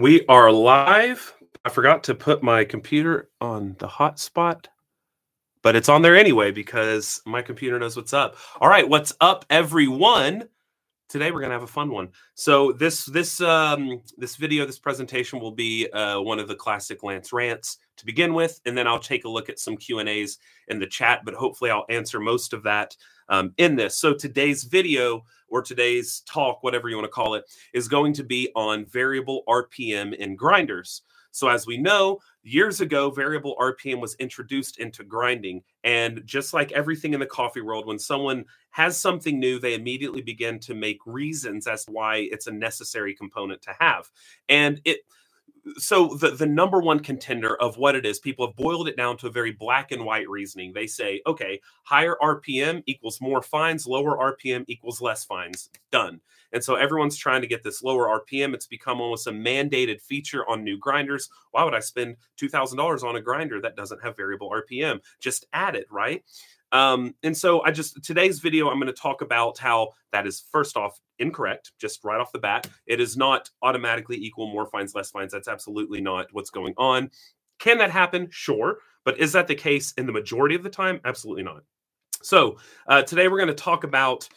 We are live. I forgot to put my computer on the hotspot, but it's on there anyway because my computer knows what's up. All right, what's up, everyone? Today we're gonna have a fun one. So this video, this presentation will be one of the classic Lance rants to begin with, and then I'll take a look at some Q&As in the chat. But hopefully, I'll answer most of that in this. So today's video or today's talk, whatever you want to call it, is going to be on variable RPM in grinders. So as we know, years ago, variable RPM was introduced into grinding. And just like everything in the coffee world, when someone has something new, they immediately begin to make reasons as to why it's a necessary component to have. And so the number one contender of what it is, people have boiled it down to a very black and white reasoning. They say, okay, higher RPM equals more fines, lower RPM equals less fines. Done. And so everyone's trying to get this lower RPM. It's become almost a mandated feature on new grinders. Why would I spend $2,000 on a grinder that doesn't have variable RPM? Just add it, right? And so today's video, I'm going to talk about how that is, first off, incorrect, just right off the bat. It is not automatically equal more fines, less fines. That's absolutely not what's going on. Can that happen? Sure. But is that the case in the majority of the time? Absolutely not. So today we're going to talk about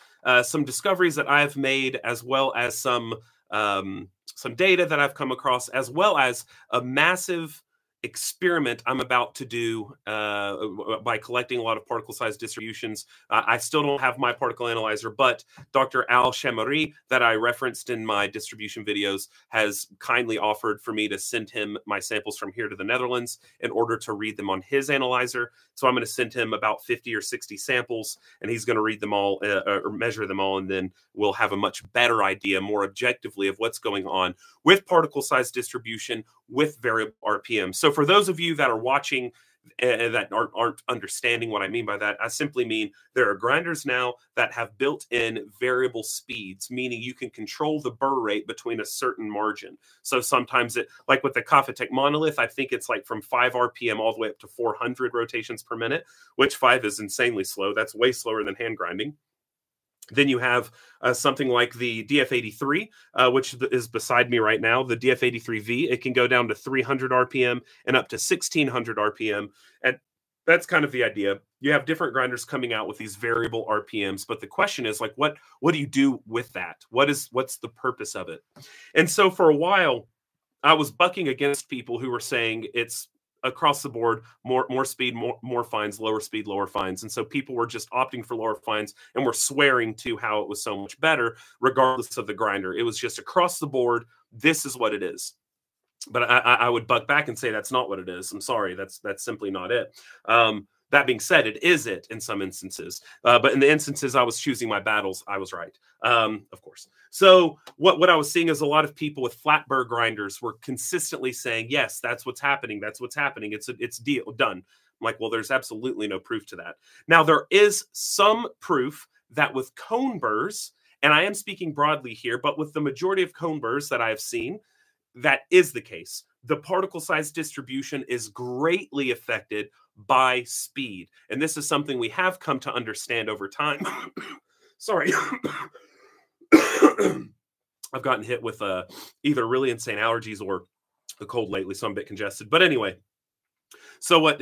some discoveries that I've made, as well as some data that I've come across, as well as a massive experiment I'm about to do by collecting a lot of particle size distributions. I still don't have my particle analyzer, but Dr. Al Shamari, that I referenced in my distribution videos, has kindly offered for me to send him my samples from here to the Netherlands in order to read them on his analyzer. So I'm going to send him about 50 or 60 samples, and he's going to read them all or measure them all, and then we'll have a much better idea, more objectively, of what's going on with particle size distribution with variable RPM. So for those of you that are watching that aren't understanding what I mean by that, I simply mean there are grinders now that have built-in variable speeds, meaning you can control the burr rate between a certain margin. So sometimes like with the Kafatek Monolith, I think it's like from 5 RPM all the way up to 400 rotations per minute, which 5 is insanely slow. That's way slower than hand grinding. Then you have something like the DF83, which is beside me right now, the DF83V. It can go down to 300 RPM and up to 1600 RPM. And that's kind of the idea. You have different grinders coming out with these variable RPMs. But the question is, like, what do you do with that? What's the purpose of it? And so for a while, I was bucking against people who were saying it's across the board, more speed, more fines, lower speed, lower fines. And so people were just opting for lower fines and were swearing to how it was so much better, regardless of the grinder. It was just across the board, this is what it is. But I would buck back and say that's not what it is. I'm sorry, that's simply not it. That being said, it is it in some instances. But in the instances I was choosing my battles, I was right, of course. So what I was seeing is a lot of people with flat burr grinders were consistently saying, yes, that's what's happening. That's what's happening. It's deal done. I'm like, well, there's absolutely no proof to that. Now, there is some proof that with cone burrs, and I am speaking broadly here, but with the majority of cone burrs that I have seen, that is the case. The particle size distribution is greatly affected by speed. And this is something we have come to understand over time. Sorry. I've gotten hit with either really insane allergies or a cold lately, so I'm a bit congested. But anyway, so what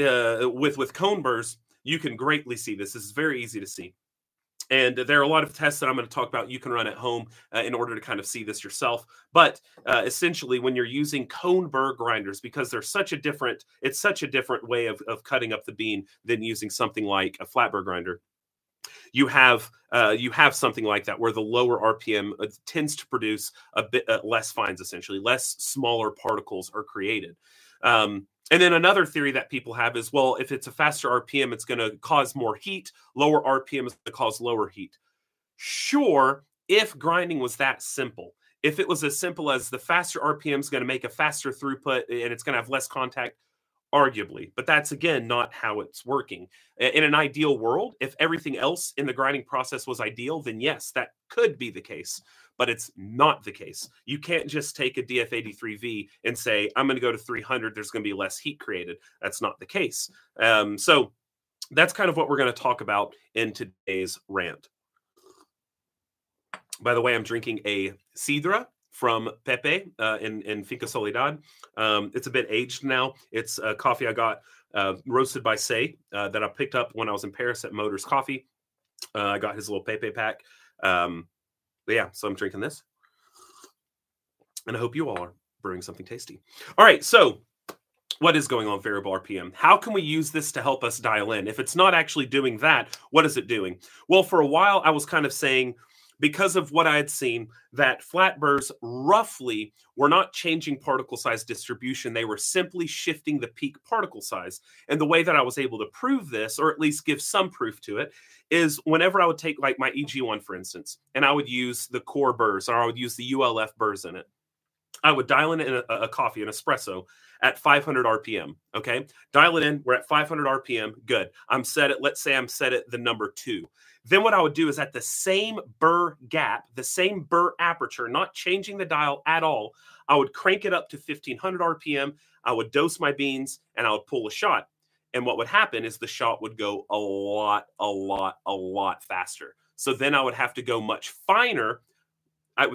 with cone burrs, you can greatly see this. This is very easy to see. And there are a lot of tests that I'm going to talk about you can run at home in order to kind of see this yourself. But essentially, when you're using cone burr grinders, because they're such a different way of cutting up the bean than using something like a flat burr grinder, you have something like that where the lower RPM tends to produce a bit less fines, essentially. Less smaller particles are created. And then another theory that people have is, well, if it's a faster RPM, it's going to cause more heat. Lower RPM is going to cause lower heat. Sure, if grinding was that simple. If it was as simple as the faster RPM is going to make a faster throughput and it's going to have less contact, arguably. But that's, again, not how it's working. In an ideal world, if everything else in the grinding process was ideal, then yes, that could be the case. But it's not the case. You can't just take a DF83V and say, I'm going to go to 300. There's going to be less heat created. That's not the case. So that's kind of what we're going to talk about in today's rant. By the way, I'm drinking a sidra from Pepe in Finca Soledad. It's a bit aged now. It's a coffee I got roasted by Say that I picked up when I was in Paris at Motors Coffee. I got his little Pepe pack. But yeah, so I'm drinking this. And I hope you all are brewing something tasty. All right, so what is going on with variable RPM? How can we use this to help us dial in? If it's not actually doing that, what is it doing? Well, for a while, I was kind of saying, because of what I had seen, that flat burrs roughly were not changing particle size distribution. They were simply shifting the peak particle size. And the way that I was able to prove this, or at least give some proof to it, is whenever I would take like my EG1, for instance, and I would use the core burrs, or I would use the ULF burrs in it, I would dial in a coffee, an espresso, at 500 RPM, okay? Dial it in, we're at 500 RPM, good. I'm set at, let's say I'm set at the number 2. Then what I would do is at the same burr gap, the same burr aperture, not changing the dial at all, I would crank it up to 1500 RPM, I would dose my beans, and I would pull a shot. And what would happen is the shot would go a lot faster. So then I would have to go much finer.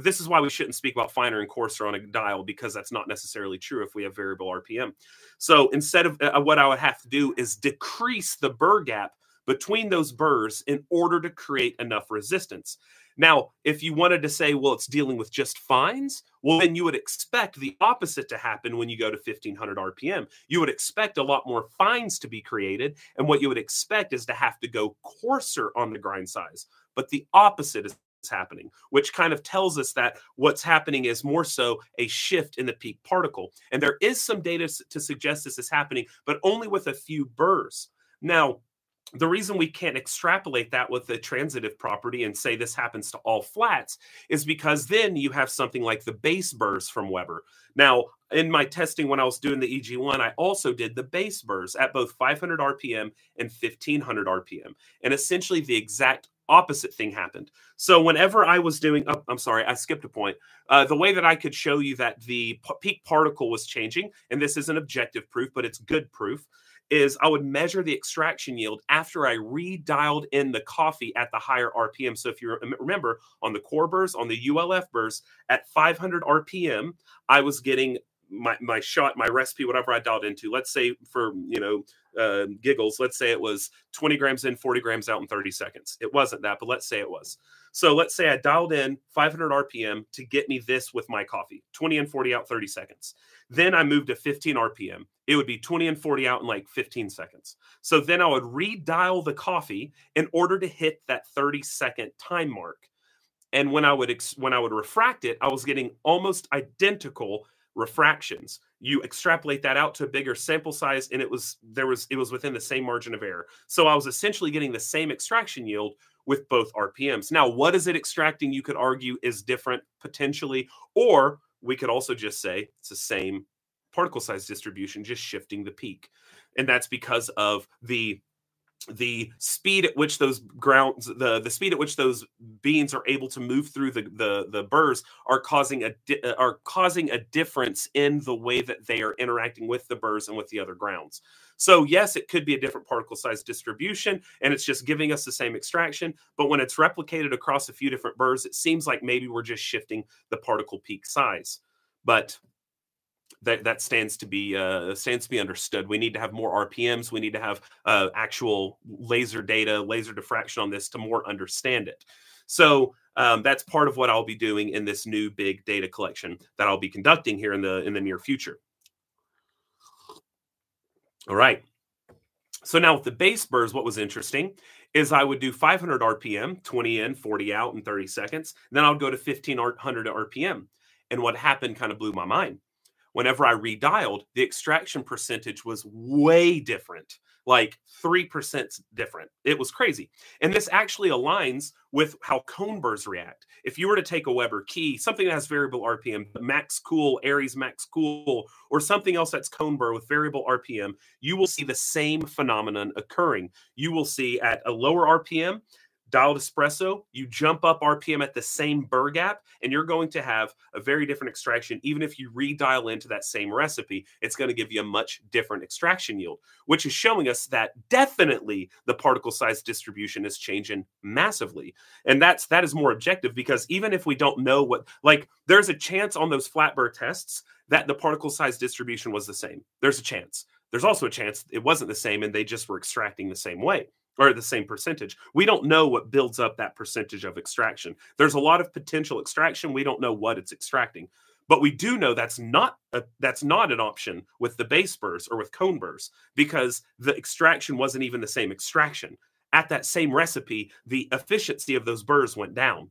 This is why we shouldn't speak about finer and coarser on a dial, because that's not necessarily true if we have variable RPM. So instead of what I would have to do is decrease the burr gap between those burrs in order to create enough resistance. Now, if you wanted to say, well, it's dealing with just fines, well, then you would expect the opposite to happen when you go to 1500 RPM. You would expect a lot more fines to be created, and what you would expect is to have to go coarser on the grind size. But the opposite is happening, which kind of tells us that what's happening is more so a shift in the peak particle. And there is some data to suggest this is happening, but only with a few burrs. Now, the reason we can't extrapolate that with the transitive property and say this happens to all flats is because then you have something like the base burrs from Weber. Now, in my testing when I was doing the EG1, I also did the base burrs at both 500 RPM and 1500 RPM. And essentially the exact opposite thing happened. So whenever I was doing, oh, I'm sorry, I skipped a point. The way that I could show you that the peak particle was changing, and this isn't objective proof, but it's good proof, is I would measure the extraction yield after I redialed in the coffee at the higher RPM. So if you remember, on the core burrs, on the ULF burrs, at 500 RPM, I was getting my shot, my recipe, whatever I dialed into. Let's say for, you know, giggles, let's say it was 20 grams in, 40 grams out in 30 seconds. It wasn't that, but let's say it was. So let's say I dialed in 500 RPM to get me this with my coffee, 20 in, 40 out, 30 seconds. Then I moved to 15 RPM. It would be 20 in, 40 out in like 15 seconds. So then I would redial the coffee in order to hit that 30-second time mark. And when I would refract it, I was getting almost identical refractions. You extrapolate that out to a bigger sample size, and it was within the same margin of error. So I was essentially getting the same extraction yield with both RPMs. Now, what is it extracting? You could argue is different potentially, or we could also just say it's the same particle size distribution, just shifting the peak, and that's because of the speed at which those grounds, the speed at which those beans are able to move through the burrs are causing a difference in the way that they are interacting with the burrs and with the other grounds. So yes, it could be a different particle size distribution, and it's just giving us the same extraction. But when it's replicated across a few different burrs, it seems like maybe we're just shifting the particle peak size. But that stands to be understood. We need to have more RPMs. We need to have actual laser data, laser diffraction on this to more understand it. So that's part of what I'll be doing in this new big data collection that I'll be conducting here in the near future. All right. So now with the base burrs, what was interesting is I would do 500 RPM, 20 in, 40 out in 30 seconds. Then I'll go to 1500 RPM. And what happened kind of blew my mind. Whenever I redialed, the extraction percentage was way different, like 3% different. It was crazy. And this actually aligns with how cone burrs react. If you were to take a Weber key, something that has variable RPM, Max Cool, Aries Max Cool, or something else that's cone burr with variable RPM, you will see the same phenomenon occurring. You will see at a lower RPM, dialed espresso, you jump up RPM at the same burr gap, and you're going to have a very different extraction. Even if you redial into that same recipe, it's going to give you a much different extraction yield, which is showing us that definitely the particle size distribution is changing massively. And that is more objective, because even if we don't know what, like, there's a chance on those flat burr tests that the particle size distribution was the same. There's a chance. There's also a chance it wasn't the same and they just were extracting the same way or the same percentage. We don't know what builds up that percentage of extraction. There's a lot of potential extraction. We don't know what it's extracting, but we do know that's not an option with the base burrs or with cone burrs, because the extraction wasn't even the same extraction. At that same recipe, the efficiency of those burrs went down.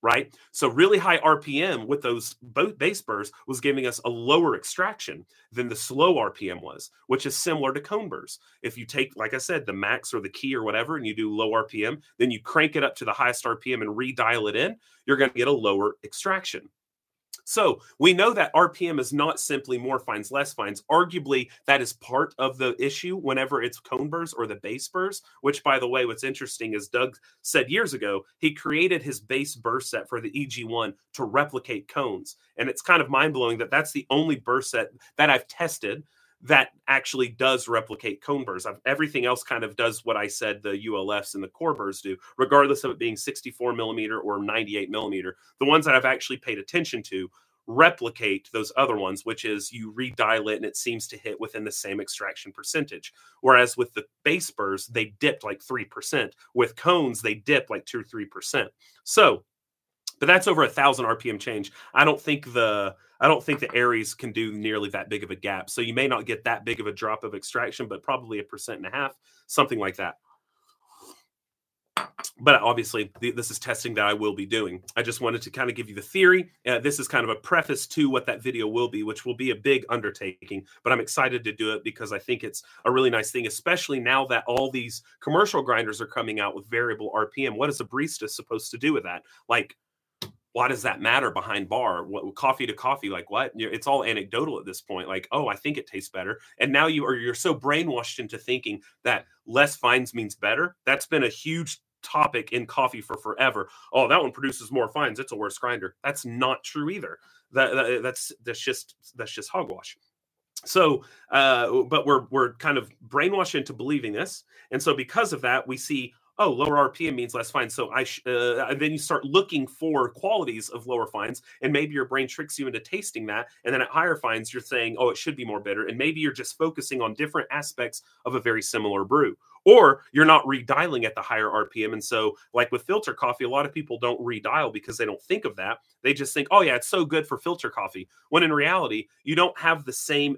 Right. So really high RPM with those base burrs was giving us a lower extraction than the slow RPM was, which is similar to cone burrs. If you take, like I said, the max or the key or whatever, and you do low RPM, then you crank it up to the highest RPM and redial it in, you're going to get a lower extraction. So we know that RPM is not simply more fines, less fines. Arguably, that is part of the issue whenever it's cone burrs or the base burrs, which, by the way, what's interesting is Doug said years ago, he created his base burr set for the EG1 to replicate cones. And it's kind of mind-blowing that that's the only burr set that I've tested that actually does replicate cone burrs. Everything else kind of does what I said the ULFs and the core burrs do, regardless of it being 64 millimeter or 98 millimeter. The ones that I've actually paid attention to replicate those other ones, which is you redial it and it seems to hit within the same extraction percentage. Whereas with the base burrs, they dipped like 3%. With cones, they dip like 2 or 3%. So, but that's over 1,000 RPM change. I don't think the Aries can do nearly that big of a gap. So you may not get that big of a drop of extraction, but probably 1.5%, something like that. But obviously, this is testing that I will be doing. I just wanted to kind of give you the theory. This is kind of a preface to what that video will be, which will be a big undertaking. But I'm excited to do it because I think it's a really nice thing, especially now that all these commercial grinders are coming out with variable RPM. What is a barista supposed to do with that? Like, why does that matter behind bar? What, coffee to coffee? Like what? It's all anecdotal at this point. Like, oh, I think it tastes better. And now you're so brainwashed into thinking that less fines means better. That's been a huge topic in coffee for forever. Oh, that one produces more fines. It's a worse grinder. That's not true either. That's just hogwash. So, but we're kind of brainwashed into believing this. And so because of that, we see, oh, lower RPM means less fines. So then you start looking for qualities of lower fines, and maybe your brain tricks you into tasting that. And then at higher fines, you're saying, oh, it should be more bitter. And maybe you're just focusing on different aspects of a very similar brew, or you're not redialing at the higher RPM. And so like with filter coffee, a lot of people don't redial because they don't think of that. They just think, oh yeah, it's so good for filter coffee. When in reality, you don't have the same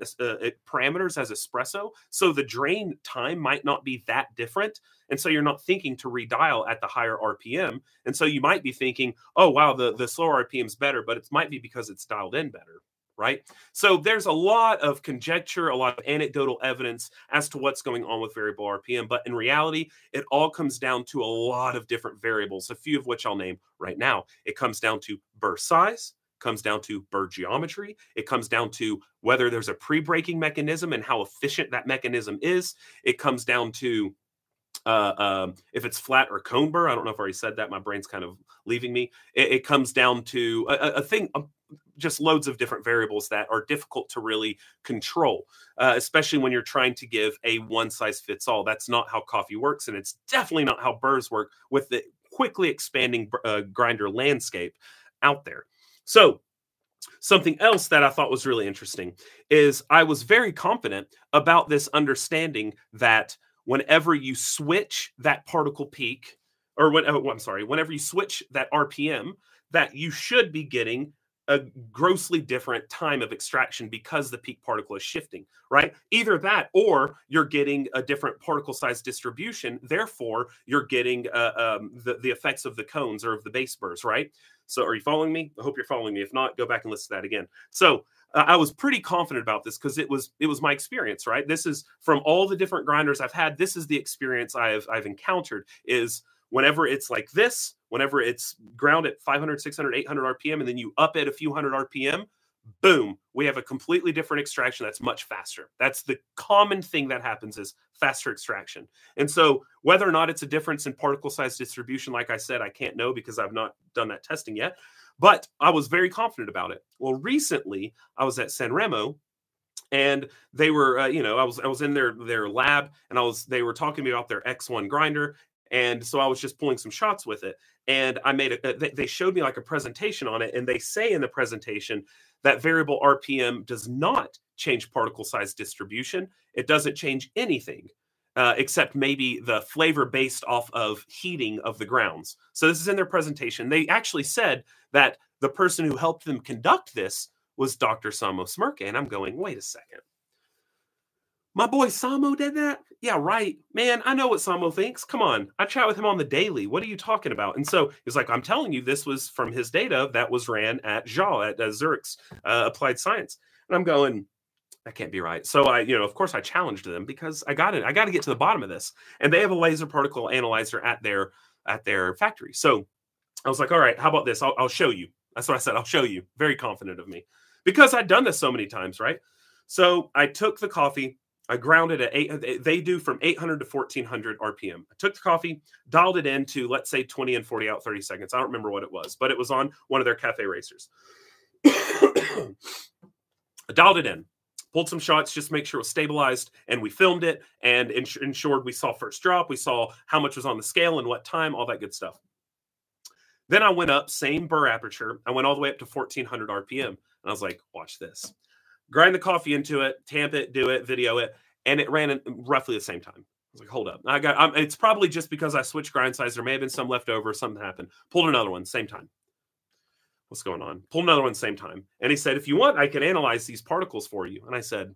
parameters as espresso. So the drain time might not be that different. And so you're not thinking to redial at the higher RPM. And so you might be thinking, oh, wow, the slower RPM is better, but it might be because it's dialed in better, right? So there's a lot of conjecture, a lot of anecdotal evidence as to what's going on with variable RPM. But in reality, it all comes down to a lot of different variables, a few of which I'll name right now. It comes down to burr size, comes down to burr geometry. It comes down to whether there's a pre-breaking mechanism and how efficient that mechanism is. It comes down to if it's flat or cone burr. I don't know if I already said that. My brain's kind of leaving me. It comes down to a thing, just loads of different variables that are difficult to really control, especially when you're trying to give a one size fits all. That's not how coffee works, and it's definitely not how burrs work with the quickly expanding grinder landscape out there. So something else that I thought was really interesting is I was very confident about this understanding that whenever you switch that particle peak, or whenever you switch that RPM, that you should be getting a grossly different time of extraction because the peak particle is shifting, right? Either that or you're getting a different particle size distribution. Therefore, you're getting the effects of the cones or of the base burrs, right? So are you following me? I hope you're following me. If not, go back and listen to that again. So I was pretty confident about this because it was my experience, right? This is from all the different grinders I've had. This is the experience I've encountered is whenever it's like this, whenever it's ground at 500, 600, 800 RPM, and then you up at a few hundred RPM, boom, we have a completely different extraction that's much faster. That's the common thing that happens, is faster extraction. And so whether or not it's a difference in particle size distribution, like I said, I can't know because I've not done that testing yet, but I was very confident about it. Well, recently I was at San Remo, and they were, you know, I was in their lab, and they were talking to me about their X1 grinder. And so I was just pulling some shots with it, and I made they showed me like a presentation on it. And they say in the presentation that variable RPM does not change particle size distribution. It doesn't change anything except maybe the flavor based off of heating of the grounds. So this is in their presentation. They actually said that the person who helped them conduct this was Dr. Samo Smrke. And I'm going, wait a second. My boy Samo did that? Yeah, right. Man, I know what Samo thinks. Come on. I chat with him on the daily. What are you talking about? And so he's like, I'm telling you, this was from his data that was ran at JAW, at Zurich's Applied Science. And I'm going, that can't be right. So I, you know, of course I challenged them because I got it. I got to get to the bottom of this. And they have a laser particle analyzer at their factory. So I was like, all right, how about this? I'll show you. That's what I said. I'll show you. Very confident of me because I'd done this so many times, right? So I took the coffee. I ground it at 8, they do from 800 to 1400 RPM. I took the coffee, dialed it into, let's say 20 and 40 out 30 seconds. I don't remember what it was, but it was on one of their cafe racers. I dialed it in, pulled some shots, just to make sure it was stabilized. And we filmed it and ensured we saw first drop. We saw how much was on the scale and what time, all that good stuff. Then I went up, same burr aperture. I went all the way up to 1400 RPM. And I was like, watch this. Grind the coffee into it, tamp it, do it, video it, and it ran at roughly the same time. I was like, hold up. It's probably just because I switched grind size. There may have been some left over. Something happened. Pulled another one, same time. What's going on? Pulled another one, same time. And he said, if you want, I can analyze these particles for you. And I said,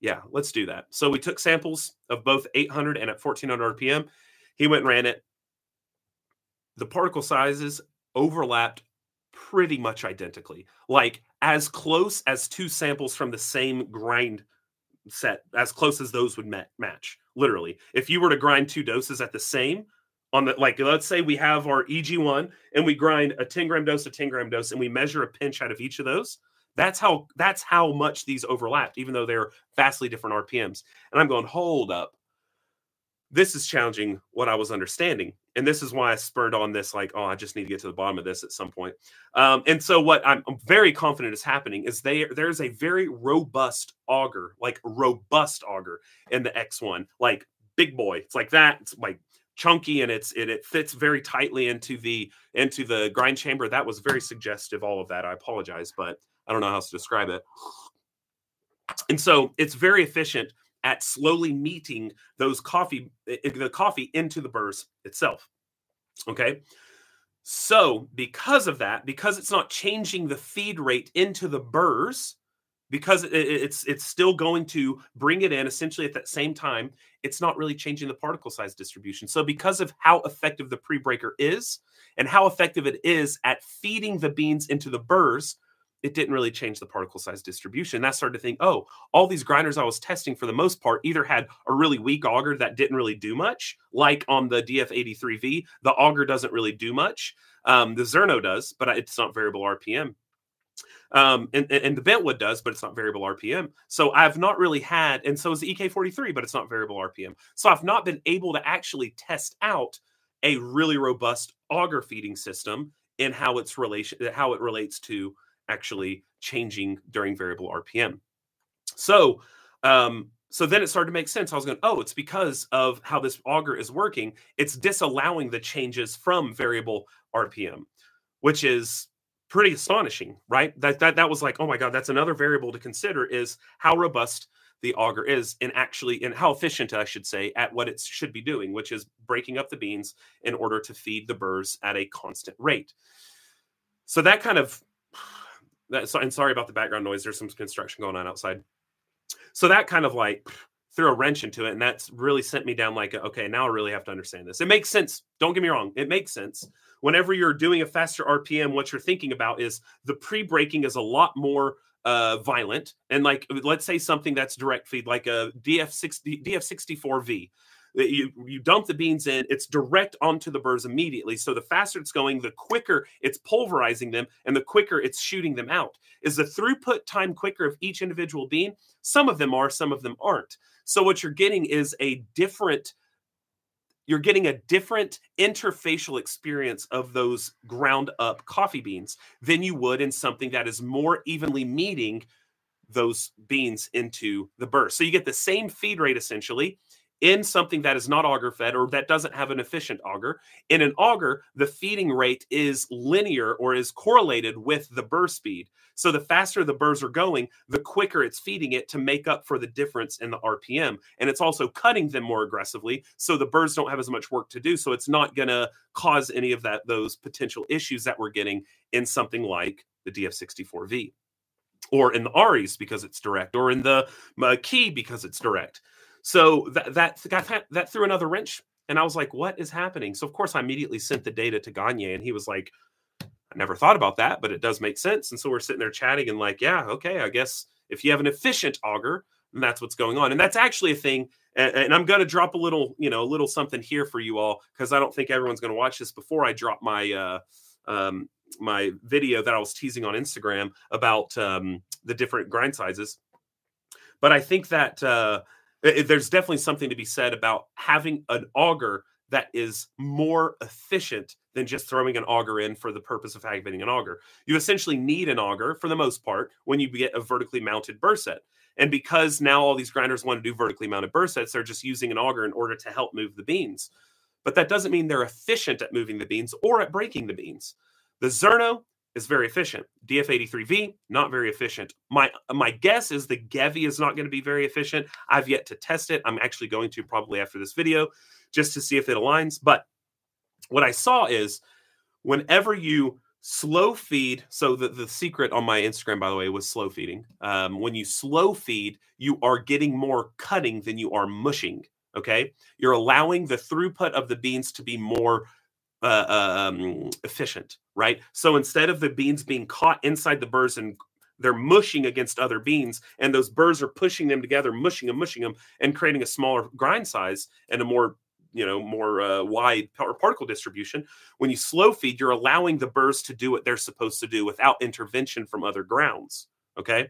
yeah, let's do that. So we took samples of both 800 and at 1400 RPM. He went and ran it. The particle sizes overlapped pretty much identically, like as close as two samples from the same grind set, as close as those would match. Literally, if you were to grind two doses at the same, on the, like, let's say we have our EG1 and we grind a 10 gram dose, a 10 gram dose, and we measure a pinch out of each of those. That's how much these overlapped, even though they're vastly different RPMs. And I'm going, hold up. This is challenging what I was understanding. And this is why I spurred on this, like, oh, I just need to get to the bottom of this at some point. And so what I'm very confident is happening is there's a very robust auger in the X1, like big boy. It's like that. It's like chunky, and it fits very tightly into the grind chamber. That was very suggestive, all of that. I apologize, but I don't know how else to describe it. And so it's very efficient at slowly meeting the coffee into the burrs itself. Okay. So because of that, because it's not changing the feed rate into the burrs, because it's still going to bring it in essentially at that same time, it's not really changing the particle size distribution. So because of how effective the pre-breaker is and how effective it is at feeding the beans into the burrs, it didn't really change the particle size distribution. I started to think, oh, all these grinders I was testing for the most part either had a really weak auger that didn't really do much. Like on the DF83V, the auger doesn't really do much. The Zerno does, but it's not variable RPM. And the Bentwood does, but it's not variable RPM. So I've not really had, and so is the EK43, but it's not variable RPM. So I've not been able to actually test out a really robust auger feeding system in how it relates to actually changing during variable RPM. So then it started to make sense. I was going, oh, it's because of how this auger is working. It's disallowing the changes from variable RPM, which is pretty astonishing, right? That was like, oh my God, that's another variable to consider, is how robust the auger is and how efficient, I should say, at what it should be doing, which is breaking up the beans in order to feed the burrs at a constant rate. So that kind of, and sorry about the background noise. There's some construction going on outside. So that kind of like threw a wrench into it. And that's really sent me down like, okay, now I really have to understand this. It makes sense. Don't get me wrong. It makes sense. Whenever you're doing a faster RPM, what you're thinking about is the pre-breaking is a lot more violent. And like, let's say something that's direct feed, like a DF64V. You dump the beans in, it's direct onto the burrs immediately. So the faster it's going, the quicker it's pulverizing them, and the quicker it's shooting them out. Is the throughput time quicker of each individual bean? Some of them are, some of them aren't. So what you're getting is a different, you're getting a different interfacial experience of those ground up coffee beans than you would in something that is more evenly meeting those beans into the burr. So you get the same feed rate essentially in something that is not auger fed or that doesn't have an efficient auger. In an auger, the feeding rate is linear or is correlated with the burr speed. So the faster the burrs are going, the quicker it's feeding it to make up for the difference in the RPM. And it's also cutting them more aggressively, so the burrs don't have as much work to do. So it's not going to cause any of that, those potential issues that we're getting in something like the DF64V, or in the Aries because it's direct, or in the Mackey because it's direct. So that threw another wrench, and I was like, what is happening? So, of course, I immediately sent the data to Gagne, and he was like, I never thought about that, but it does make sense. And so we're sitting there chatting and like, yeah, okay, I guess if you have an efficient auger, then that's what's going on. And that's actually a thing, and I'm going to drop a little, you know, a little something here for you all, because I don't think everyone's going to watch this before I drop my my video that I was teasing on Instagram about the different grind sizes. But I think that there's definitely something to be said about having an auger that is more efficient than just throwing an auger in for the purpose of having an auger. You essentially need an auger for the most part when you get a vertically mounted burr set. And because now all these grinders want to do vertically mounted burr sets, they're just using an auger in order to help move the beans. But that doesn't mean they're efficient at moving the beans or at breaking the beans. The Zerno is very efficient. DF83V, not very efficient. My guess is the Gevi is not going to be very efficient. I've yet to test it. I'm actually going to probably after this video just to see if it aligns. But what I saw is whenever you slow feed, so the secret on my Instagram, by the way, was slow feeding. When you slow feed, you are getting more cutting than you are mushing. Okay? You're allowing the throughput of the beans to be more efficient, right? So instead of the beans being caught inside the burrs and they're mushing against other beans, and those burrs are pushing them together, mushing them, and creating a smaller grind size and a more, you know, more wide particle distribution. When you slow feed, you're allowing the burrs to do what they're supposed to do without intervention from other grounds. Okay,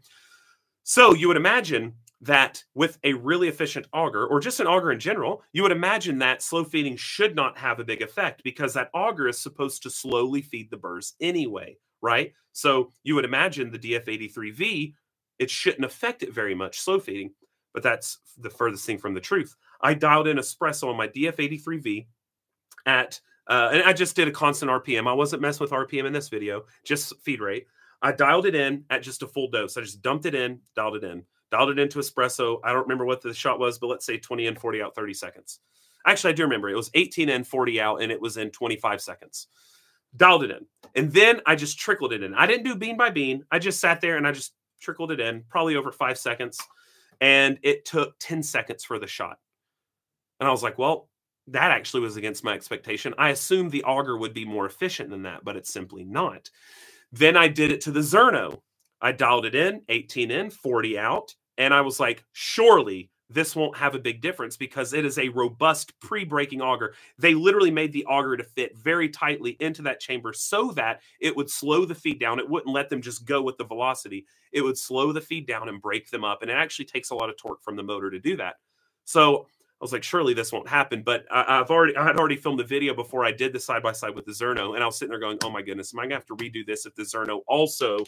so you would imagine that with a really efficient auger, or just an auger in general, you would imagine that slow feeding should not have a big effect because that auger is supposed to slowly feed the burrs anyway, right? So you would imagine the DF83V, it shouldn't affect it very much, slow feeding, but that's the furthest thing from the truth. I dialed in espresso on my DF83V at, and I just did a constant RPM. I wasn't messing with RPM in this video, just feed rate. I dialed it in at just a full dose. I just dumped it in, dialed it into espresso. I don't remember what the shot was, but let's say 20 in, 40 out, 30 seconds. Actually, I do remember. It was 18 in, 40 out, and it was in 25 seconds. Dialed it in. And then I just trickled it in. I didn't do bean by bean. I just sat there and I just trickled it in, probably over 5 seconds. And it took 10 seconds for the shot. And I was like, well, that actually was against my expectation. I assumed the auger would be more efficient than that, but it's simply not. Then I did it to the Zerno. I dialed it in, 18 in, 40 out. And I was like, surely this won't have a big difference because it is a robust pre-breaking auger. They literally made the auger to fit very tightly into that chamber so that it would slow the feed down. It wouldn't let them just go with the velocity. It would slow the feed down and break them up. And it actually takes a lot of torque from the motor to do that. So I was like, surely this won't happen. But I had already filmed the video before I did the side-by-side with the Zerno. And I was sitting there going, oh my goodness, am I going to have to redo this if the Zerno also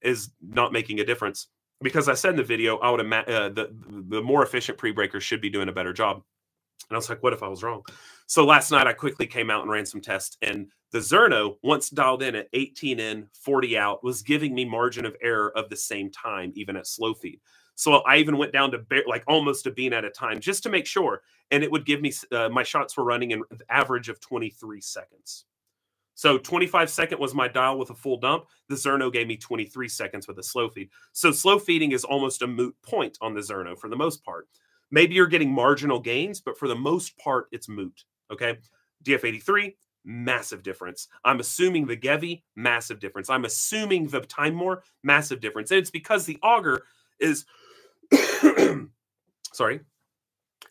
is not making a difference? Because I said in the video, I would imagine the more efficient pre-breaker should be doing a better job. And I was like, what if I was wrong? So last night I quickly came out and ran some tests, and the Zerno, once dialed in at 18 in, 40 out, was giving me margin of error of the same time, even at slow feed. So I even went down to like almost a bean at a time just to make sure. And it would give me, my shots were running an average of 23 seconds. So 25 second was my dial with a full dump. The Zerno gave me 23 seconds with a slow feed. So slow feeding is almost a moot point on the Zerno for the most part. Maybe you're getting marginal gains, but for the most part, it's moot. Okay. DF83, massive difference. I'm assuming the Gevi, massive difference. I'm assuming the Timemore, massive difference. And it's because the auger is, sorry,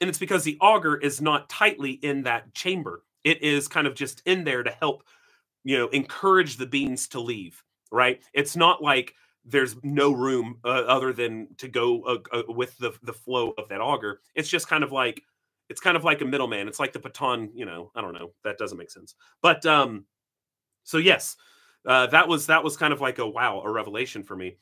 And it's because the auger is not tightly in that chamber. It is kind of just in there to help, you know, encourage the beans to leave, right? It's not like there's no room other than to go with the flow of that auger. It's just kind of like, it's kind of like a middleman. It's like the baton, you know, I don't know. That doesn't make sense. But so yes, that was kind of like a wow, a revelation for me.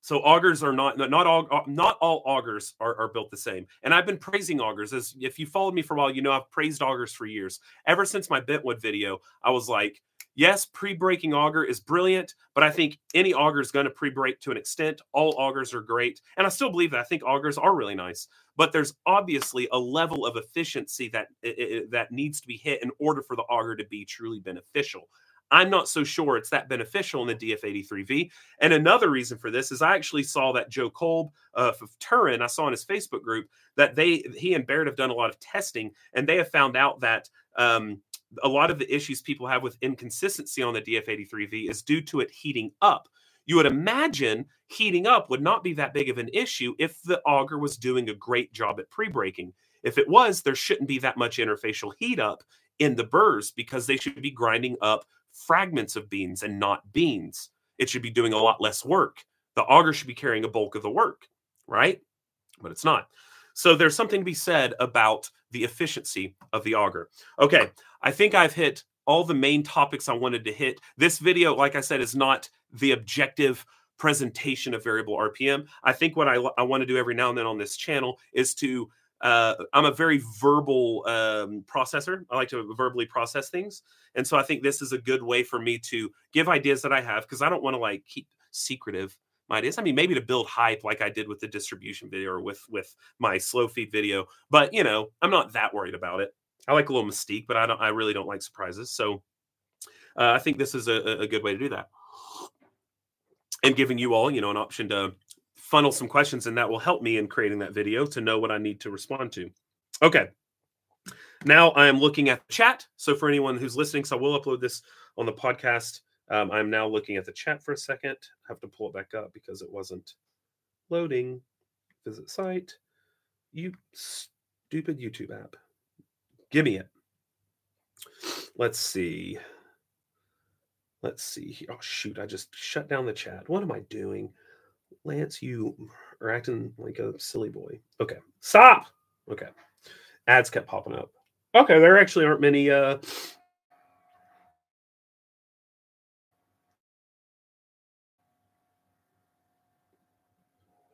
So augers are not all augers are built the same. And I've been praising augers. As if you followed me for a while, you know I've praised augers for years. Ever since my Bentwood video, I was like, yes, pre-breaking auger is brilliant, but I think any auger is going to pre-break to an extent. All augers are great. And I still believe that. I think augers are really nice. But there's obviously a level of efficiency that needs to be hit in order for the auger to be truly beneficial. I'm not so sure it's that beneficial in the DF83V. And another reason for this is I actually saw that Joe Kolb of Turin, I saw in his Facebook group that he and Baird have done a lot of testing, and they have found out that a lot of the issues people have with inconsistency on the DF83V is due to it heating up. You would imagine heating up would not be that big of an issue if the auger was doing a great job at pre-breaking. If it was, there shouldn't be that much interfacial heat up in the burrs because they should be grinding up fragments of beans and not beans. It should be doing a lot less work. The auger should be carrying a bulk of the work, right? But it's not. So there's something to be said about the efficiency of the auger. Okay, I think I've hit all the main topics I wanted to hit. This video, like I said, is not the objective presentation of variable RPM. I think what I want to do every now and then on this channel is to I'm a very verbal processor. I like to verbally process things. And so I think this is a good way for me to give ideas that I have, because I don't want to like keep secretive my ideas. I mean, maybe to build hype like I did with the distribution video or with my slow feed video. But, you know, I'm not that worried about it. I like a little mystique, but I really don't like surprises. So I think this is a good way to do that. And giving you all, you know, an option to funnel some questions, and that will help me in creating that video to know what I need to respond to. Okay. Now I am looking at the chat. So for anyone who's listening, so I will upload this on the podcast. I'm now looking at the chat for a second. I have to pull it back up because it wasn't loading. Visit site. You stupid YouTube app. Give me it. Let's see. Let's see. Oh, shoot. I just shut down the chat. What am I doing? Lance, you are acting like a silly boy. Okay. Stop. Okay. Ads kept popping up. Okay. There actually aren't many.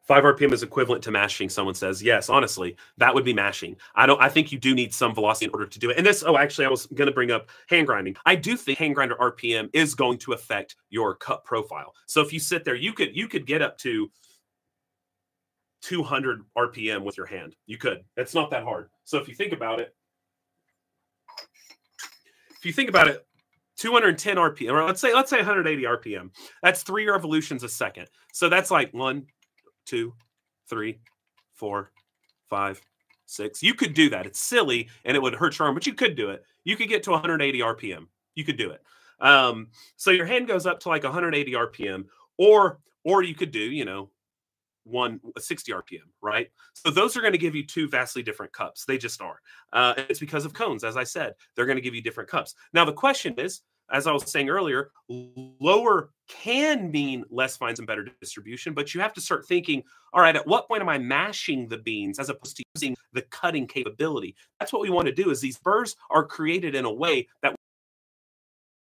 Five RPM is equivalent to mashing, someone says. Yes, honestly, that would be mashing. I think you do need some velocity in order to do it. And this, oh, actually, I was going to bring up hand grinding. I do think hand grinder RPM is going to affect your cut profile. So if you sit there, you could get up to 200 RPM with your hand. You could. It's not that hard. So if you think about it, 210 RPM, or let's say 180 RPM. That's 3 revolutions a second. So that's like 1, 2, 3, 4, 5, 6. You could do that. It's silly and it would hurt your arm, but you could do it. You could get to 180 RPM. You could do it. So your hand goes up to like 180 RPM, or you could do, you know, 160 RPM, right? So those are going to give you 2 vastly different cups. They just are. It's because of cones. As I said, they're going to give you different cups. Now, the question is, as I was saying earlier, lower can mean less fines and better distribution, but you have to start thinking, all right, at what point am I mashing the beans as opposed to using the cutting capability? That's what we want to do, is these burrs are created in a way that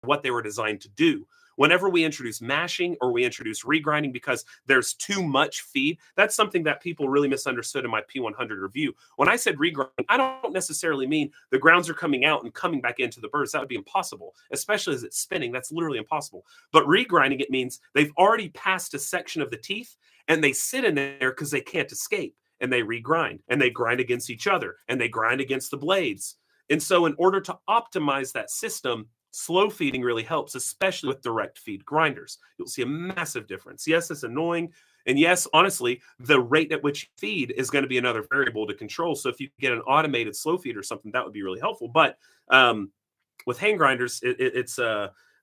what they were designed to do. Whenever we introduce mashing or we introduce regrinding because there's too much feed, that's something that people really misunderstood in my P100 review. When I said regrinding, I don't necessarily mean the grounds are coming out and coming back into the burrs. That would be impossible, especially as it's spinning. That's literally impossible. But regrinding, it means they've already passed a section of the teeth and they sit in there because they can't escape, and they regrind, and they grind against each other, and they grind against the blades. And so in order to optimize that system, slow feeding really helps, especially with direct feed grinders. You'll see a massive difference. Yes, it's annoying. And yes, honestly, the rate at which you feed is going to be another variable to control. So if you get an automated slow feed or something, that would be really helpful. But with hand grinders, it's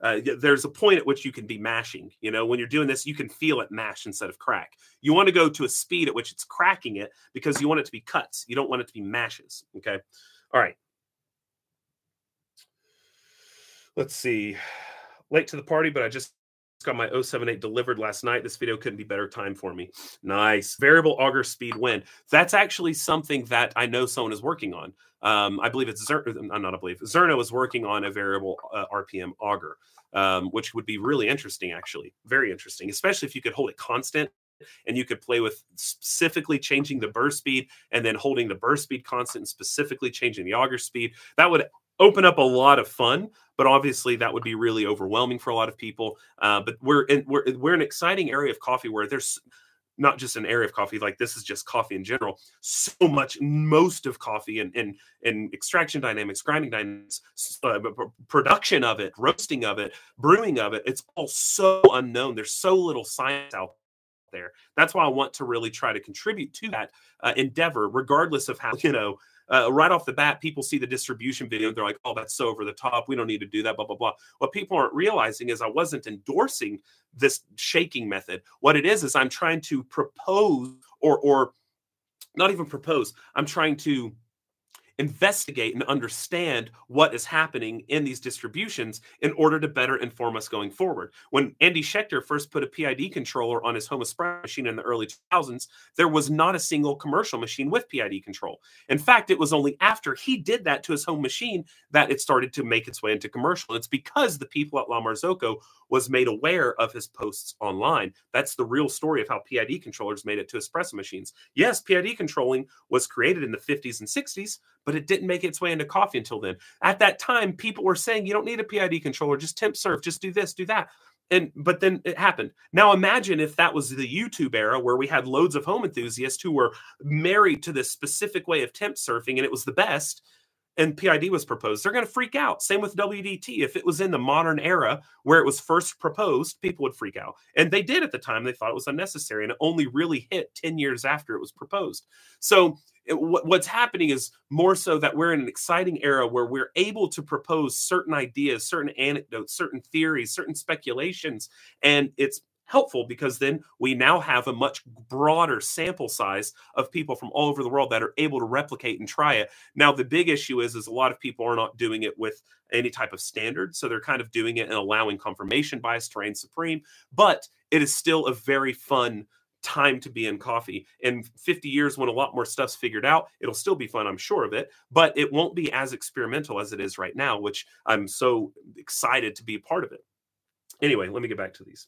There's a point at which you can be mashing. You know, when you're doing this, you can feel it mash instead of crack. You want to go to a speed at which it's cracking it because you want it to be cuts. You don't want it to be mashes. Okay. All right. Let's see. Late to the party, but I just got my 078 delivered last night. This video couldn't be better time for me. Nice. Variable auger speed win. That's actually something that I know someone is working on. I believe it's Zerno. I'm not a believe. Zerno is working on a variable RPM auger, which would be really interesting, actually. Very interesting, especially if you could hold it constant and you could play with specifically changing the burr speed and then holding the burr speed constant and specifically changing the auger speed. That would open up a lot of fun, but obviously that would be really overwhelming for a lot of people. But we're an exciting area of coffee where there's not just an area of coffee, like this is just coffee in general. So much, most of coffee and extraction dynamics, grinding dynamics, production of it, roasting of it, brewing of it, it's all so unknown. There's so little science out there. That's why I want to really try to contribute to that endeavor, regardless of how, you know, right off the bat, people see the distribution video. They're like, oh, that's so over the top. We don't need to do that, blah, blah, blah. What people aren't realizing is I wasn't endorsing this shaking method. What it is I'm trying to propose or not even propose. I'm trying to investigate and understand what is happening in these distributions in order to better inform us going forward. When Andy Schechter first put a PID controller on his home espresso machine in the early 2000s, there was not a single commercial machine with PID control. In fact, it was only after he did that to his home machine that it started to make its way into commercial. It's because the people at La Marzocco was made aware of his posts online. That's the real story of how PID controllers made it to espresso machines. Yes, PID controlling was created in the 50s and 60s, but it didn't make its way into coffee until then. At that time, people were saying, you don't need a PID controller, just temp serve, just do this, do that. But then it happened. Now imagine if that was the YouTube era where we had loads of home enthusiasts who were married to this specific way of temp surfing and it was the best, and PID was proposed. They're going to freak out. Same with WDT. If it was in the modern era where it was first proposed, people would freak out. And they did at the time. They thought it was unnecessary, and it only really hit 10 years after it was proposed. So what's happening is more so that we're in an exciting era where we're able to propose certain ideas, certain anecdotes, certain theories, certain speculations, and it's helpful because then we now have a much broader sample size of people from all over the world that are able to replicate and try it. Now, the big issue is a lot of people are not doing it with any type of standard. So they're kind of doing it and allowing confirmation bias to reign supreme, but it is still a very fun time to be in coffee. In 50 years, when a lot more stuff's figured out, it'll still be fun, I'm sure of it, but it won't be as experimental as it is right now, which I'm so excited to be a part of it. Anyway, let me get back to these.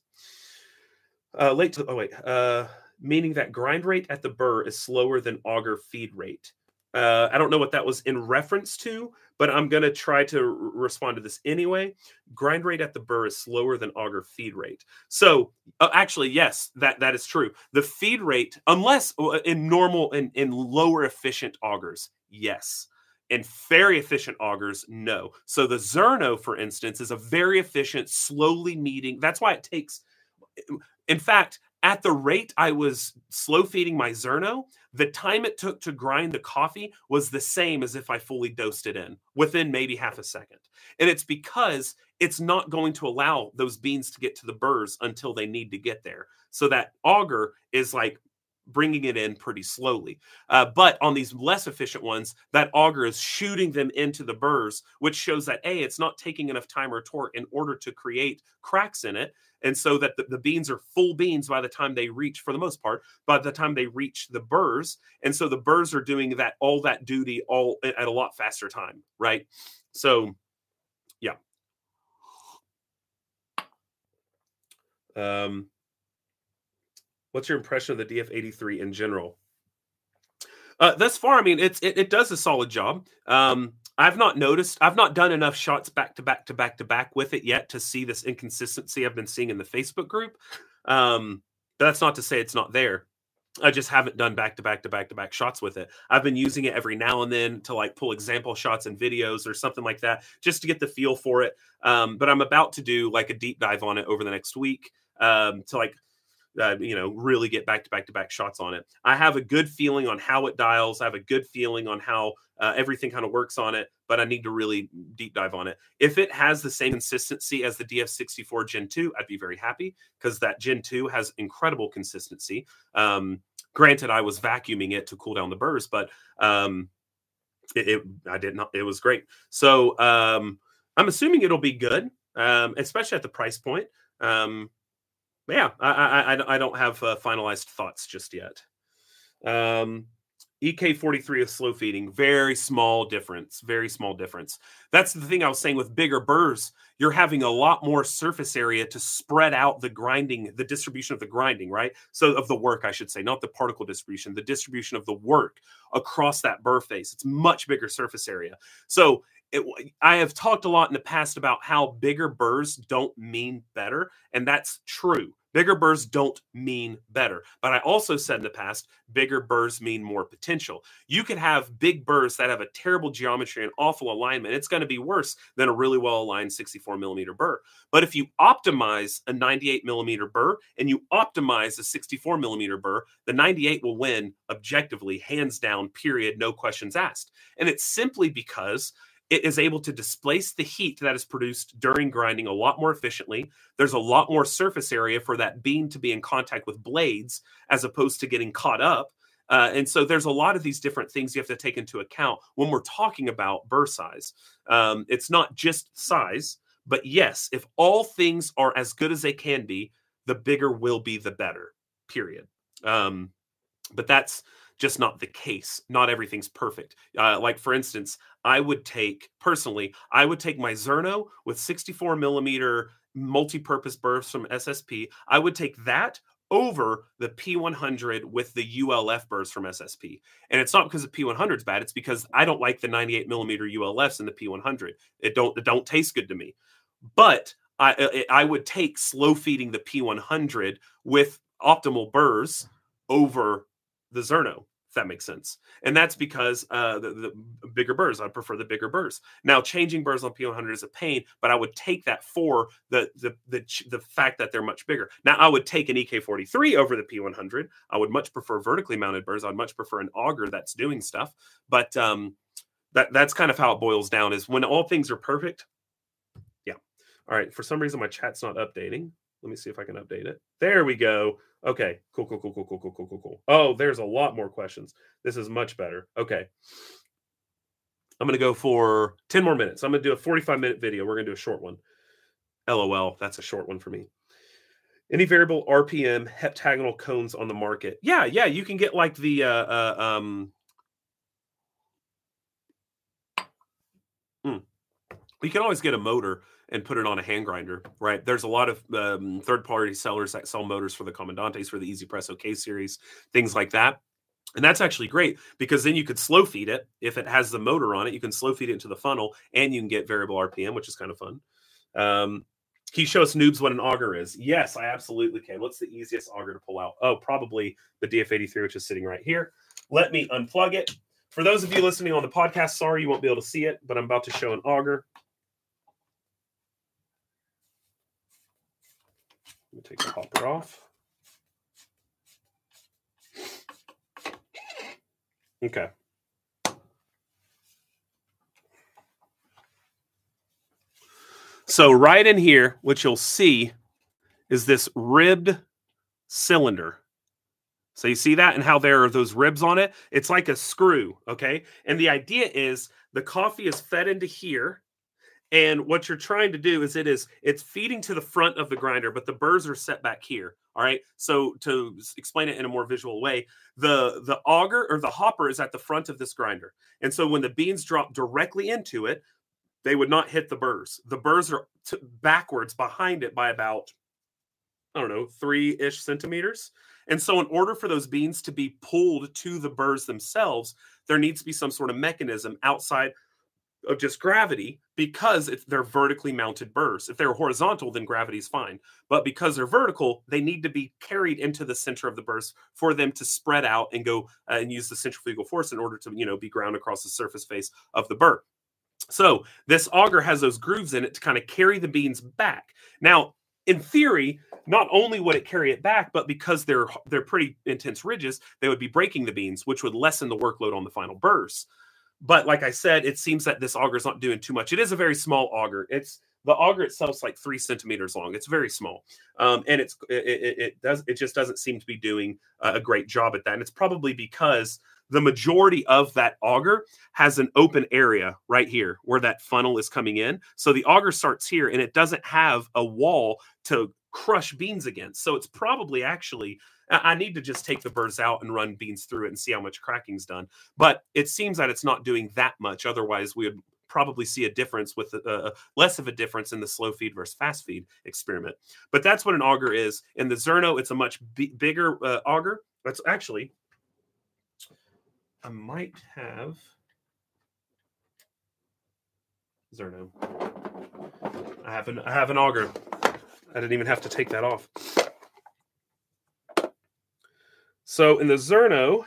Meaning that grind rate at the burr is slower than auger feed rate. I don't know what that was in reference to, but I'm going to try to respond to this anyway. Grind rate at the burr is slower than auger feed rate. So actually, yes, that is true. The feed rate, unless in normal and in lower efficient augers, yes. In very efficient augers, no. So the Zerno, for instance, is a very efficient, slowly kneading. That's why it takes... In fact, at the rate I was slow feeding my Zerno, the time it took to grind the coffee was the same as if I fully dosed it in within maybe half a second. And it's because it's not going to allow those beans to get to the burrs until they need to get there. So that auger is like bringing it in pretty slowly. But on these less efficient ones, that auger is shooting them into the burrs, which shows that, A, it's not taking enough time or torque in order to create cracks in it. And so that the beans are full beans by the time they reach, for the most part, by the time they reach the burrs. And so the burrs are doing that all that duty all at a lot faster time, right? So, yeah. What's your impression of the DF83 in general? Thus far, I mean, it does a solid job. I've not done enough shots back to back with it yet to see this inconsistency I've been seeing in the Facebook group. That's not to say it's not there. I just haven't done back-to-back shots with it. I've been using it every now and then to like pull example shots and videos or something like that, just to get the feel for it. But I'm about to do like a deep dive on it over the next week to like you know, really get back-to-back-to-back shots on it. I have a good feeling on how it dials. I have a good feeling on how everything kind of works on it, but I need to really deep dive on it. If it has the same consistency as the DF64 Gen 2, I'd be very happy, because that Gen 2 has incredible consistency. Granted, I was vacuuming it to cool down the burrs, but it was great. So I'm assuming it'll be good, especially at the price point. Yeah, I don't have finalized thoughts just yet. EK43 is slow feeding. Very small difference. Very small difference. That's the thing I was saying with bigger burrs. You're having a lot more surface area to spread out the grinding, the distribution of the grinding, right? So of the work, I should say, not the particle distribution, the distribution of the work across that burr face. It's much bigger surface area. So I have talked a lot in the past about how bigger burrs don't mean better. And that's true. Bigger burrs don't mean better. But I also said in the past, bigger burrs mean more potential. You could have big burrs that have a terrible geometry and awful alignment. It's going to be worse than a really well-aligned 64 millimeter burr. But if you optimize a 98 millimeter burr and you optimize a 64 millimeter burr, the 98 will win objectively, hands down, period, no questions asked. And it's simply because it is able to displace the heat that is produced during grinding a lot more efficiently. There's a lot more surface area for that beam to be in contact with blades as opposed to getting caught up. And so there's a lot of these different things you have to take into account when we're talking about burr size. It's not just size, but yes, if all things are as good as they can be, the bigger will be the better, period. But that's just not the case. Not everything's perfect. Like for instance, I would take my Zerno with 64 millimeter multi-purpose burrs from SSP. I would take that over the P100 with the ULF burrs from SSP. And it's not because the P100's bad. It's because I don't like the 98 millimeter ULFs in the P100. It don't taste good to me. But I would take slow feeding the P100 with optimal burrs over the Zerno, if that makes sense. And that's because the bigger burrs, I prefer the bigger burrs. Now, changing burrs on P100 is a pain, but I would take that for the fact that they're much bigger. Now, I would take an EK43 over the P100. I would much prefer vertically mounted burrs. I'd much prefer an auger that's doing stuff. But that's kind of how it boils down, is when all things are perfect. Yeah. All right. For some reason, my chat's not updating. Let me see if I can update it. There we go. Okay, cool. Oh, there's a lot more questions. This is much better. Okay. I'm going to go for 10 more minutes. I'm going to do a 45-minute video. We're going to do a short one. LOL, that's a short one for me. Any variable RPM heptagonal cones on the market? Yeah, you can get like the... You can always get a motor and put it on a hand grinder, right? There's a lot of third-party sellers that sell motors for the Comandantes, for the Easy Press OK series, things like that. And that's actually great, because then you could slow feed it. If it has the motor on it, you can slow feed it into the funnel, and you can get variable RPM, which is kind of fun. Can you show us noobs what an auger is? Yes, I absolutely can. What's the easiest auger to pull out? Oh, probably the DF83, which is sitting right here. Let me unplug it. For those of you listening on the podcast, sorry you won't be able to see it, but I'm about to show an auger. Let me take the hopper off. Okay. So right in here, what you'll see is this ribbed cylinder. So you see that, and how there are those ribs on it? It's like a screw, okay? And the idea is the coffee is fed into here. And what you're trying to do is it's feeding to the front of the grinder, but the burrs are set back here. All right. So to explain it in a more visual way, the auger or the hopper is at the front of this grinder. And so when the beans drop directly into it, they would not hit the burrs. The burrs are backwards behind it by about, I don't know, 3-ish centimeters. And so in order for those beans to be pulled to the burrs themselves, there needs to be some sort of mechanism outside of just gravity, because if they're vertically mounted burrs. If they're horizontal, then gravity is fine. But because they're vertical, they need to be carried into the center of the burrs for them to spread out and go and use the centrifugal force in order to, you know, be ground across the surface face of the burr. So this auger has those grooves in it to kind of carry the beans back. Now, in theory, not only would it carry it back, but because they're pretty intense ridges, they would be breaking the beans, which would lessen the workload on the final burrs. But like I said, it seems that this auger is not doing too much. It is a very small auger. It's the auger itself is like 3 centimeters long. It's very small, and it just doesn't seem to be doing a great job at that. And it's probably because the majority of that auger has an open area right here where that funnel is coming in. So the auger starts here, and it doesn't have a wall to crush beans against. So it's probably actually, I need to just take the burrs out and run beans through it and see how much cracking's done. But it seems that it's not doing that much. Otherwise, we would probably see a difference with less of a difference in the slow feed versus fast feed experiment. But that's what an auger is. In the Zerno, it's a much bigger auger. That's actually... I might have Zerno. I have an auger. I didn't even have to take that off. So in the Zerno,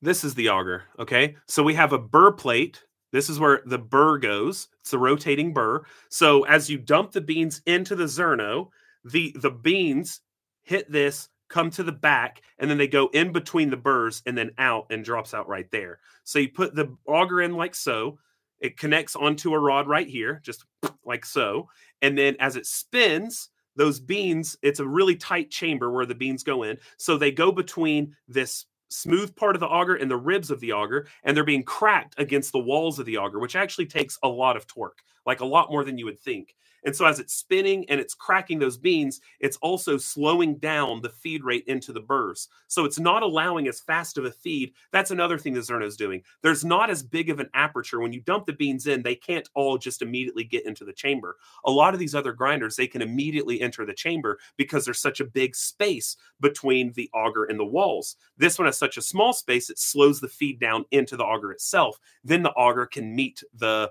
this is the auger. Okay, so we have a burr plate. This is where the burr goes. It's a rotating burr. So as you dump the beans into the Zerno, the beans hit this, come to the back, and then they go in between the burrs and then out and drops out right there. So you put the auger in like so. It connects onto a rod right here, just like so. And then as it spins, those beans, it's a really tight chamber where the beans go in. So they go between this smooth part of the auger and the ribs of the auger, and they're being cracked against the walls of the auger, which actually takes a lot of torque, like a lot more than you would think. And so as it's spinning and it's cracking those beans, it's also slowing down the feed rate into the burrs. So it's not allowing as fast of a feed. That's another thing the Zerno's doing. There's not as big of an aperture. When you dump the beans in, they can't all just immediately get into the chamber. A lot of these other grinders, they can immediately enter the chamber because there's such a big space between the auger and the walls. This one has such a small space, it slows the feed down into the auger itself. Then the auger can meet the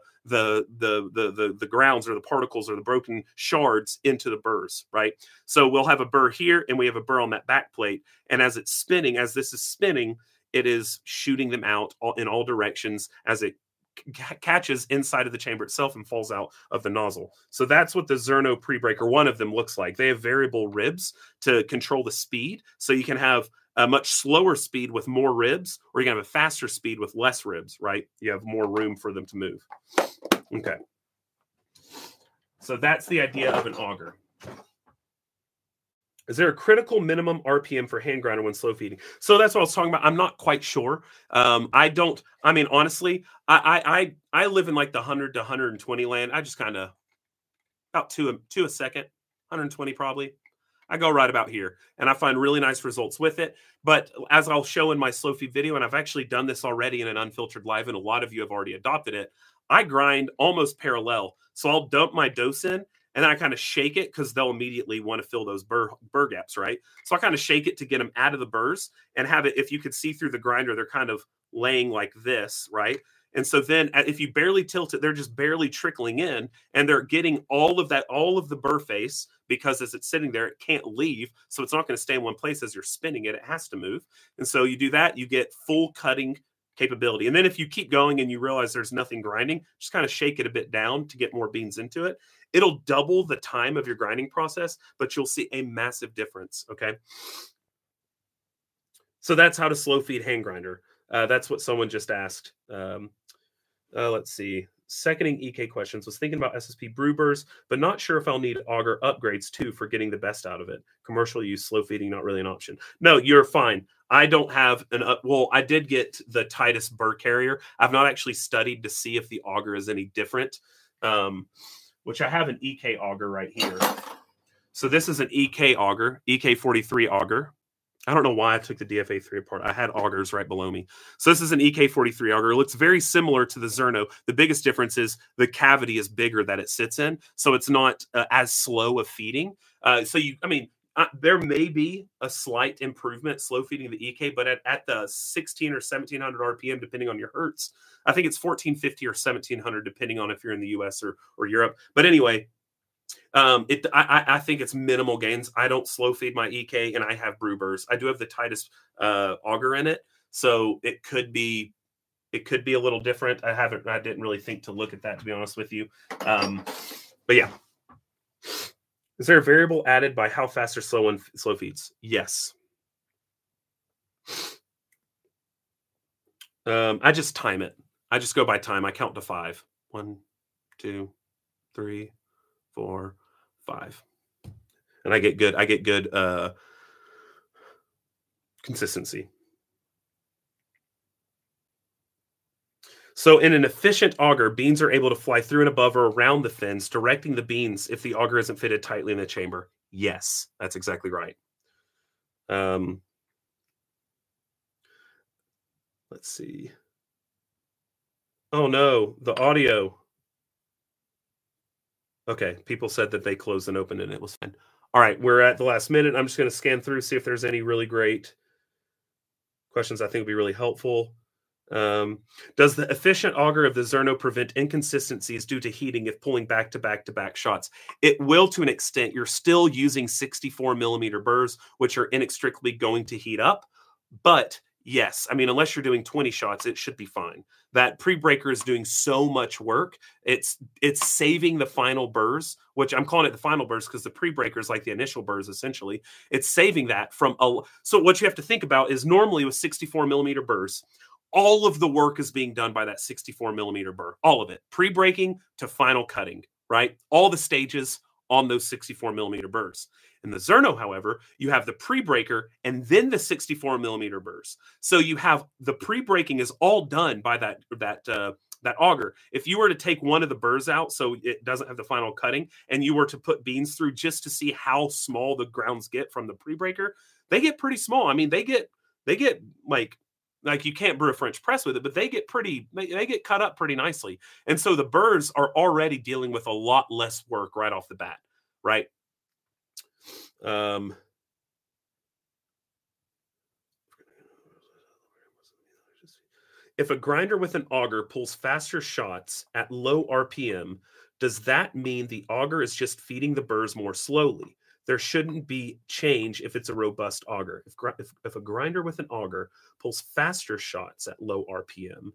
grounds or the particles or the broken shards into the burrs, right? So we'll have a burr here, and we have a burr on that back plate. And as it's spinning, as this is spinning, it is shooting them out in all directions as it catches inside of the chamber itself and falls out of the nozzle. So that's what the Zerno pre-breaker, one of them, looks like. They have variable ribs to control the speed. So you can have a much slower speed with more ribs, or you can have a faster speed with less ribs, right? You have more room for them to move. Okay. So that's the idea of an auger. Is there a critical minimum RPM for hand grinder when slow feeding? So that's what I was talking about. I'm not quite sure. Honestly, I live in like the 100 to 120 land. I just kind of about two a second, 120 probably. I go right about here, and I find really nice results with it. But as I'll show in my slow feed video, and I've actually done this already in an unfiltered live, and a lot of you have already adopted it, I grind almost parallel. So I'll dump my dose in, and I kind of shake it because they'll immediately want to fill those burr gaps, right? So I kind of shake it to get them out of the burrs and have it, if you could see through the grinder, they're kind of laying like this, right? And so then if you barely tilt it, they're just barely trickling in, and they're getting all of that, all of the burr face, because as it's sitting there, it can't leave. So it's not going to stay in one place as you're spinning it. It has to move. And so you do that, you get full cutting capability. And then if you keep going and you realize there's nothing grinding, just kind of shake it a bit down to get more beans into it. It'll double the time of your grinding process, but you'll see a massive difference. Okay. So that's how to slow feed hand grinder. That's what someone just asked. Let's see. Seconding EK questions. Was thinking about SSP brew burrs, but not sure if I'll need auger upgrades too for getting the best out of it. Commercial use, slow feeding, not really an option. No, you're fine. I don't have an well, I did get the Titus burr carrier. I've not actually studied to see if the auger is any different, which I have an EK auger right here. So this is an EK auger, EK43 auger. I don't know why I took the DF83 apart. I had augers right below me. So this is an EK43 auger. It looks very similar to the Zerno. The biggest difference is the cavity is bigger that it sits in, so it's not as slow of feeding. There may be a slight improvement slow feeding the EK, but at the 16 or 1700 RPM, depending on your hertz, I think it's 1450 or 1700, depending on if you're in the US or Europe. But anyway, I think it's minimal gains. I don't slow feed my EK, and I have brew burrs. I do have the tightest auger in it, so it could be a little different. I didn't really think to look at that, to be honest with you. But yeah. Is there a variable added by how fast or slow feeds? Yes. I just time it. I just go by time. I count to 5. 1, 2, 3, 4, 5. And I get good. I get good consistency. So in an efficient auger, beans are able to fly through and above or around the fins, directing the beans if the auger isn't fitted tightly in the chamber. Yes, that's exactly right. Let's see. Oh, no, the audio. Okay, people said that they closed and opened and it was fine. All right, we're at the last minute. I'm just going to scan through, see if there's any really great questions I think would be really helpful. Does the efficient auger of the Zerno prevent inconsistencies due to heating if pulling back-to-back-to-back shots? It will to an extent. You're still using 64mm burrs, which are inextricably going to heat up. But yes, I mean, unless you're doing 20 shots, it should be fine. That pre-breaker is doing so much work. It's saving the final burrs, which I'm calling it the final burrs because the pre-breaker is like the initial burrs, essentially. It's saving that from a... So what you have to think about is normally with 64mm burrs, all of the work is being done by that 64mm burr. All of it. Pre-breaking to final cutting, right? All the stages on those 64mm burrs. In the Zerno, however, you have the pre-breaker and then the 64mm burrs. So you have the pre-breaking is all done by that auger. If you were to take one of the burrs out so it doesn't have the final cutting and you were to put beans through just to see how small the grounds get from the pre-breaker, they get pretty small. I mean, they get like you can't brew a French press with it, but they get cut up pretty nicely. And so the burrs are already dealing with a lot less work right off the bat, right? If a grinder with an auger pulls faster shots at low RPM, does that mean the auger is just feeding the burrs more slowly? There shouldn't be change if it's a robust auger. If a grinder with an auger pulls faster shots at low RPM,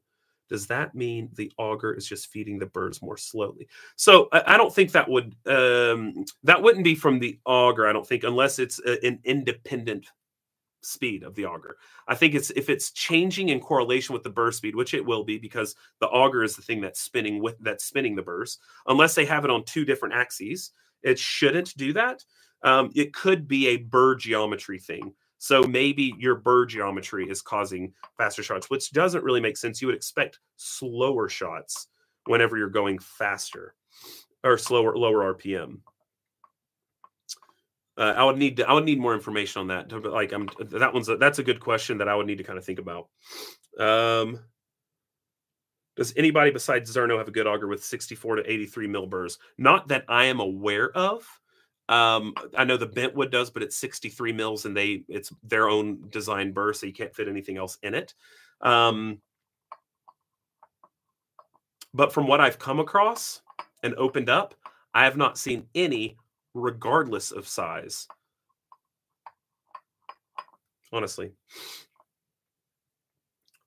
does that mean the auger is just feeding the burrs more slowly? So I don't think that would that wouldn't be from the auger. I don't think, unless it's an independent speed of the auger. I think it's if it's changing in correlation with the burr speed, which it will be because the auger is the thing that's spinning the burrs. Unless they have it on two different axes, it shouldn't do that. It could be a burr geometry thing. So maybe your burr geometry is causing faster shots, which doesn't really make sense. You would expect slower shots whenever you're going faster or slower, lower RPM. I would need more information on that. Like that's a good question that I would need to kind of think about. Does anybody besides Zerno have a good auger with 64 to 83 mil burrs? Not that I am aware of. I know the Bentwood does, but it's 63 mils and it's their own design burr, so you can't fit anything else in it. But from what I've come across and opened up, I have not seen any, regardless of size. Honestly.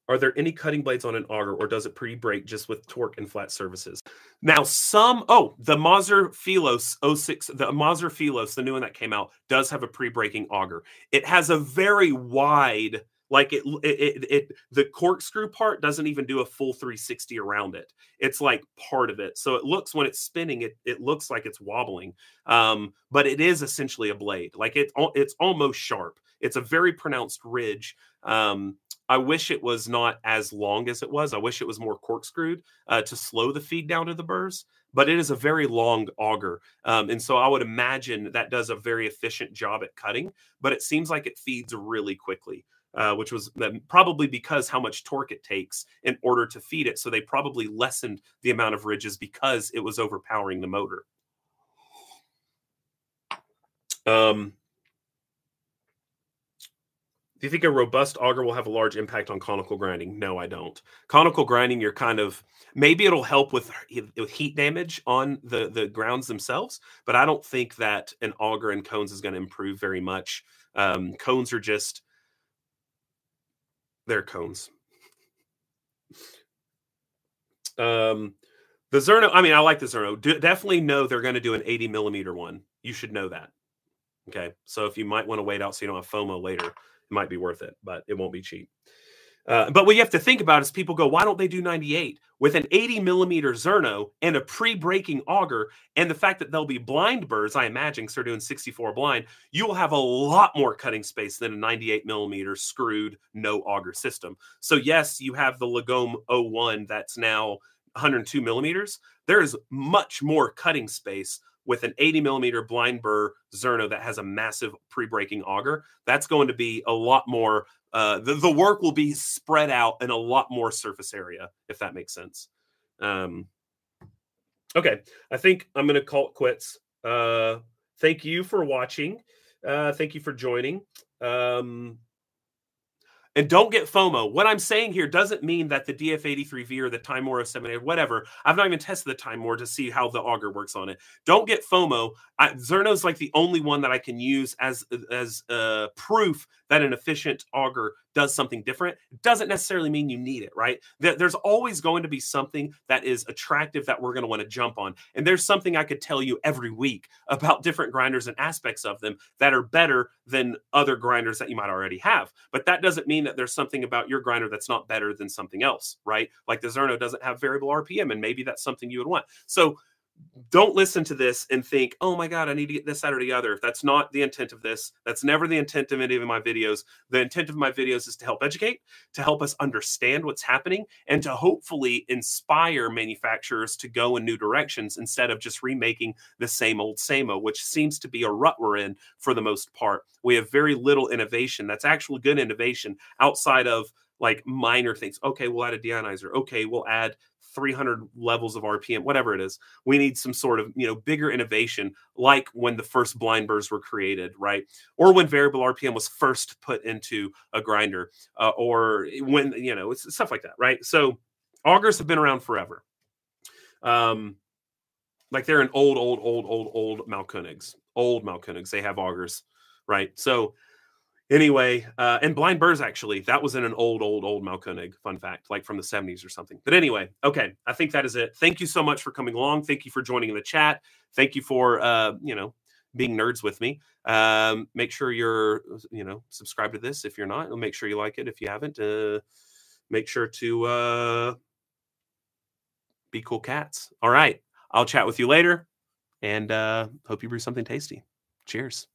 Are there any cutting blades on an auger, or does it pre-break just with torque and flat surfaces? Now, the Mazzer Philos 06, the Mazzer Philos, the new one that came out, does have a pre-breaking auger. It has a very wide, the corkscrew part doesn't even do a full 360 around it. It's like part of it. So it looks, when it's spinning, it looks like it's wobbling. But it is essentially a blade. Like it's almost sharp. It's a very pronounced ridge. I wish it was not as long as it was. I wish it was more corkscrewed to slow the feed down to the burrs, but it is a very long auger. And so I would imagine that does a very efficient job at cutting, but it seems like it feeds really quickly, which was probably because how much torque it takes in order to feed it. So they probably lessened the amount of ridges because it was overpowering the motor. Do you think a robust auger will have a large impact on conical grinding? No, I don't. Conical grinding, you're kind of, maybe it'll help with heat damage on the grounds themselves, but I don't think that an auger and cones is going to improve very much. Cones are just, they're cones. The Zerno, I mean, I like the Zerno. Definitely know they're going to do an 80mm one. you should know that. Okay. So if you might want to wait out so you don't have FOMO later, it might be worth it, but it won't be cheap. But what you have to think about is people go, why don't they do 98 with an 80 millimeter Zerno and a pre-breaking auger? And the fact that they'll be blind burrs, I imagine, because they're doing 64 blind, you will have a lot more cutting space than a 98 millimeter screwed, no auger system. So yes, you have the Lagome 01 that's now 102 millimeters. There is much more cutting space with an 80 millimeter blind burr Zerno that has a massive pre-breaking auger. That's going to be a lot more, the work will be spread out in a lot more surface area, if that makes sense. Okay, I think I'm going to call it quits. Thank you for watching. Thank you for joining. And don't get FOMO. What I'm saying here doesn't mean that the DF83V or the Timemore 07 or whatever. I've not even tested the Timemore to see how the auger works on it. Don't get FOMO. Zerno's like the only one that I can use as proof that an efficient auger does something different. It doesn't necessarily mean you need it, right? There's always going to be something that is attractive that we're going to want to jump on. And there's something I could tell you every week about different grinders and aspects of them that are better than other grinders that you might already have. But that doesn't mean that there's something about your grinder that's not better than something else, right? Like the Zerno doesn't have variable RPM, and maybe that's something you would want. So don't listen to this and think, oh my God, I need to get this, that, or the other. If that's not the intent of this, that's never the intent of any of my videos. The intent of my videos is to help educate, to help us understand what's happening, and to hopefully inspire manufacturers to go in new directions instead of just remaking the same old Samo, which seems to be a rut we're in for the most part. We have very little innovation that's actual good innovation outside of like minor things. Okay, we'll add a deionizer. Okay, we'll add 300 levels of RPM, whatever it is. We need some sort of, you know, bigger innovation, like when the first blind burrs were created, right? Or when variable RPM was first put into a grinder, or when, you know, it's stuff like that, right? So augers have been around forever. Like they're an old Mahlkönigs. Old Mahlkönigs, they have augers, right? So anyway, and blind burrs, actually, that was in an old Mahlkönig, fun fact, like from the 70s or something. But anyway, okay, I think that is it. Thank you so much for coming along. Thank you for joining in the chat. Thank you for, you know, being nerds with me. Make sure you're, you know, subscribe to this if you're not. Make sure you like it if you haven't. Make sure to be cool cats. All right, I'll chat with you later, and hope you brew something tasty. Cheers.